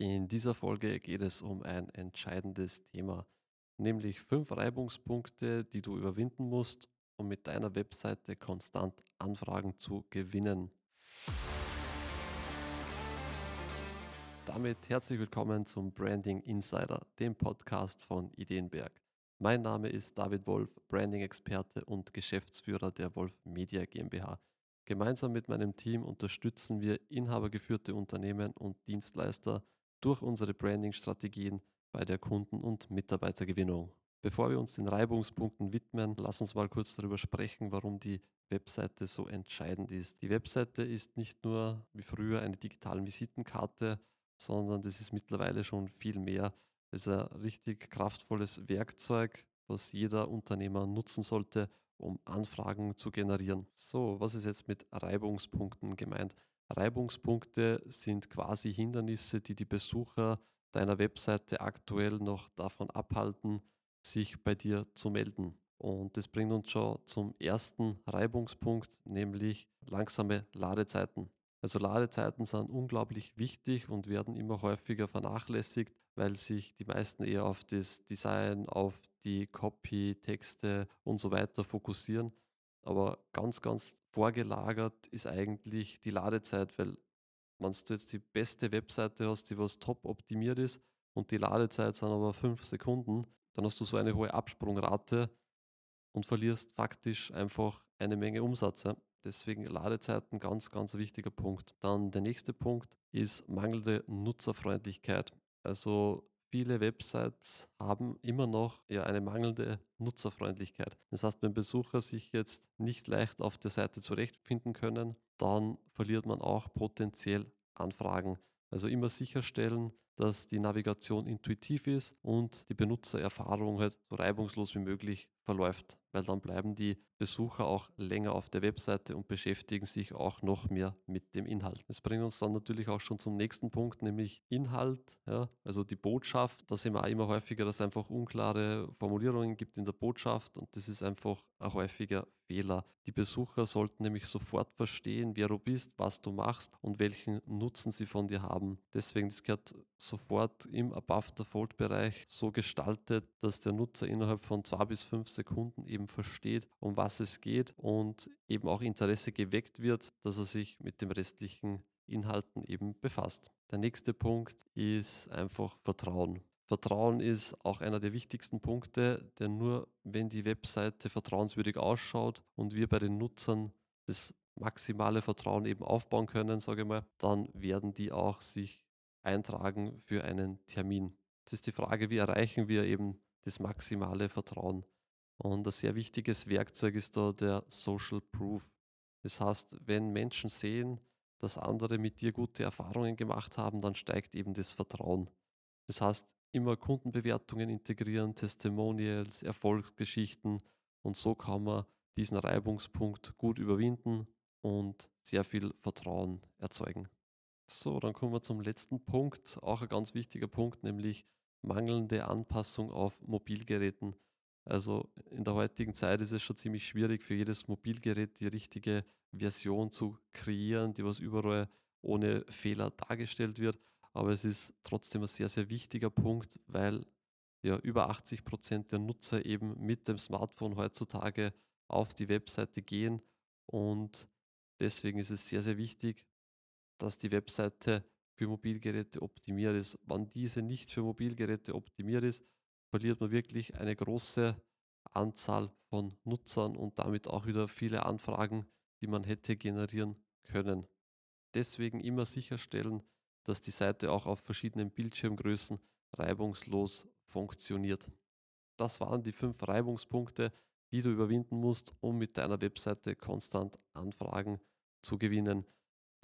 In dieser Folge geht es um ein entscheidendes Thema, nämlich 5 Reibungspunkte, die du überwinden musst, um mit deiner Webseite konstant Anfragen zu gewinnen. Damit herzlich willkommen zum Branding Insider, dem Podcast von Ideenberg. Mein Name ist David Wolf, Branding-Experte und Geschäftsführer der Wolf Media GmbH. Gemeinsam mit meinem Team unterstützen wir inhabergeführte Unternehmen und Dienstleister durch unsere Branding-Strategien bei der Kunden- und Mitarbeitergewinnung. Bevor wir uns den Reibungspunkten widmen, lass uns mal kurz darüber sprechen, warum die Webseite so entscheidend ist. Die Webseite ist nicht nur wie früher eine digitale Visitenkarte, sondern das ist mittlerweile schon viel mehr. Das ist ein richtig kraftvolles Werkzeug, das jeder Unternehmer nutzen sollte, um Anfragen zu generieren. So, was ist jetzt mit Reibungspunkten gemeint? Reibungspunkte sind quasi Hindernisse, die die Besucher deiner Webseite aktuell noch davon abhalten, sich bei dir zu melden. Und das bringt uns schon zum ersten Reibungspunkt, nämlich langsame Ladezeiten. Also Ladezeiten sind unglaublich wichtig und werden immer häufiger vernachlässigt, weil sich die meisten eher auf das Design, auf die Copy, Texte und so weiter fokussieren. Aber ganz, ganz vorgelagert ist eigentlich die Ladezeit, weil wenn du jetzt die beste Webseite hast, die was top optimiert ist und die Ladezeit sind aber 5 Sekunden, dann hast du so eine hohe Absprungrate und verlierst faktisch einfach eine Menge Umsatz. Deswegen Ladezeiten, ganz, ganz wichtiger Punkt. Dann der nächste Punkt ist mangelnde Nutzerfreundlichkeit. Also viele Websites haben immer noch eine mangelnde Nutzerfreundlichkeit. Das heißt, wenn Besucher sich jetzt nicht leicht auf der Seite zurechtfinden können, dann verliert man auch potenziell Anfragen. Also immer sicherstellen, dass die Navigation intuitiv ist und die Benutzererfahrung halt so reibungslos wie möglich verläuft, weil dann bleiben die Besucher auch länger auf der Webseite und beschäftigen sich auch noch mehr mit dem Inhalt. Das bringt uns dann natürlich auch schon zum nächsten Punkt, nämlich Inhalt, also die Botschaft. Da sehen wir auch immer häufiger, dass es einfach unklare Formulierungen gibt in der Botschaft und das ist einfach ein häufiger Fehler. Die Besucher sollten nämlich sofort verstehen, wer du bist, was du machst und welchen Nutzen sie von dir haben. Deswegen, das gehört sofort im Above-the-Fold-Bereich so gestaltet, dass der Nutzer innerhalb von 2 bis 5 Sekunden eben versteht, um was es geht und eben auch Interesse geweckt wird, dass er sich mit dem restlichen Inhalten eben befasst. Der nächste Punkt ist einfach Vertrauen. Vertrauen ist auch einer der wichtigsten Punkte, denn nur wenn die Webseite vertrauenswürdig ausschaut und wir bei den Nutzern das maximale Vertrauen eben aufbauen können, dann werden die auch sich eintragen für einen Termin. Das ist die Frage, wie erreichen wir eben das maximale Vertrauen? Und ein sehr wichtiges Werkzeug ist da der Social Proof. Das heißt, wenn Menschen sehen, dass andere mit dir gute Erfahrungen gemacht haben, dann steigt eben das Vertrauen. Das heißt, immer Kundenbewertungen integrieren, Testimonials, Erfolgsgeschichten und so kann man diesen Reibungspunkt gut überwinden und sehr viel Vertrauen erzeugen. So, dann kommen wir zum letzten Punkt, auch ein ganz wichtiger Punkt, nämlich mangelnde Anpassung auf Mobilgeräten. Also in der heutigen Zeit ist es schon ziemlich schwierig, für jedes Mobilgerät die richtige Version zu kreieren, die was überall ohne Fehler dargestellt wird. Aber es ist trotzdem ein sehr, sehr wichtiger Punkt, weil über 80% der Nutzer eben mit dem Smartphone heutzutage auf die Webseite gehen und deswegen ist es sehr, sehr wichtig, dass die Webseite für Mobilgeräte optimiert ist. Wenn diese nicht für Mobilgeräte optimiert ist, verliert man wirklich eine große Anzahl von Nutzern und damit auch wieder viele Anfragen, die man hätte generieren können. Deswegen immer sicherstellen, dass die Seite auch auf verschiedenen Bildschirmgrößen reibungslos funktioniert. Das waren die 5 Reibungspunkte, die du überwinden musst, um mit deiner Webseite konstant Anfragen zu gewinnen.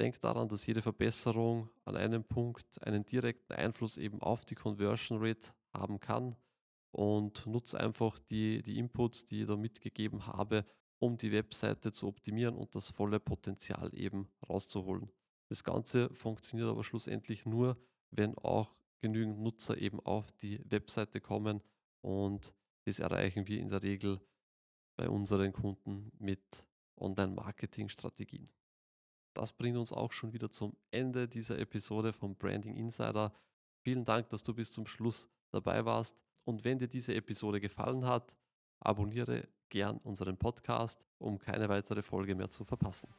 Denk daran, dass jede Verbesserung an einem Punkt einen direkten Einfluss eben auf die Conversion Rate haben kann und nutze einfach die Inputs, die ich da mitgegeben habe, um die Webseite zu optimieren und das volle Potenzial eben rauszuholen. Das Ganze funktioniert aber schlussendlich nur, wenn auch genügend Nutzer eben auf die Webseite kommen und das erreichen wir in der Regel bei unseren Kunden mit Online-Marketing-Strategien. Das bringt uns auch schon wieder zum Ende dieser Episode vom Branding Insider. Vielen Dank, dass du bis zum Schluss dabei warst. Und wenn dir diese Episode gefallen hat, abonniere gern unseren Podcast, um keine weitere Folge mehr zu verpassen.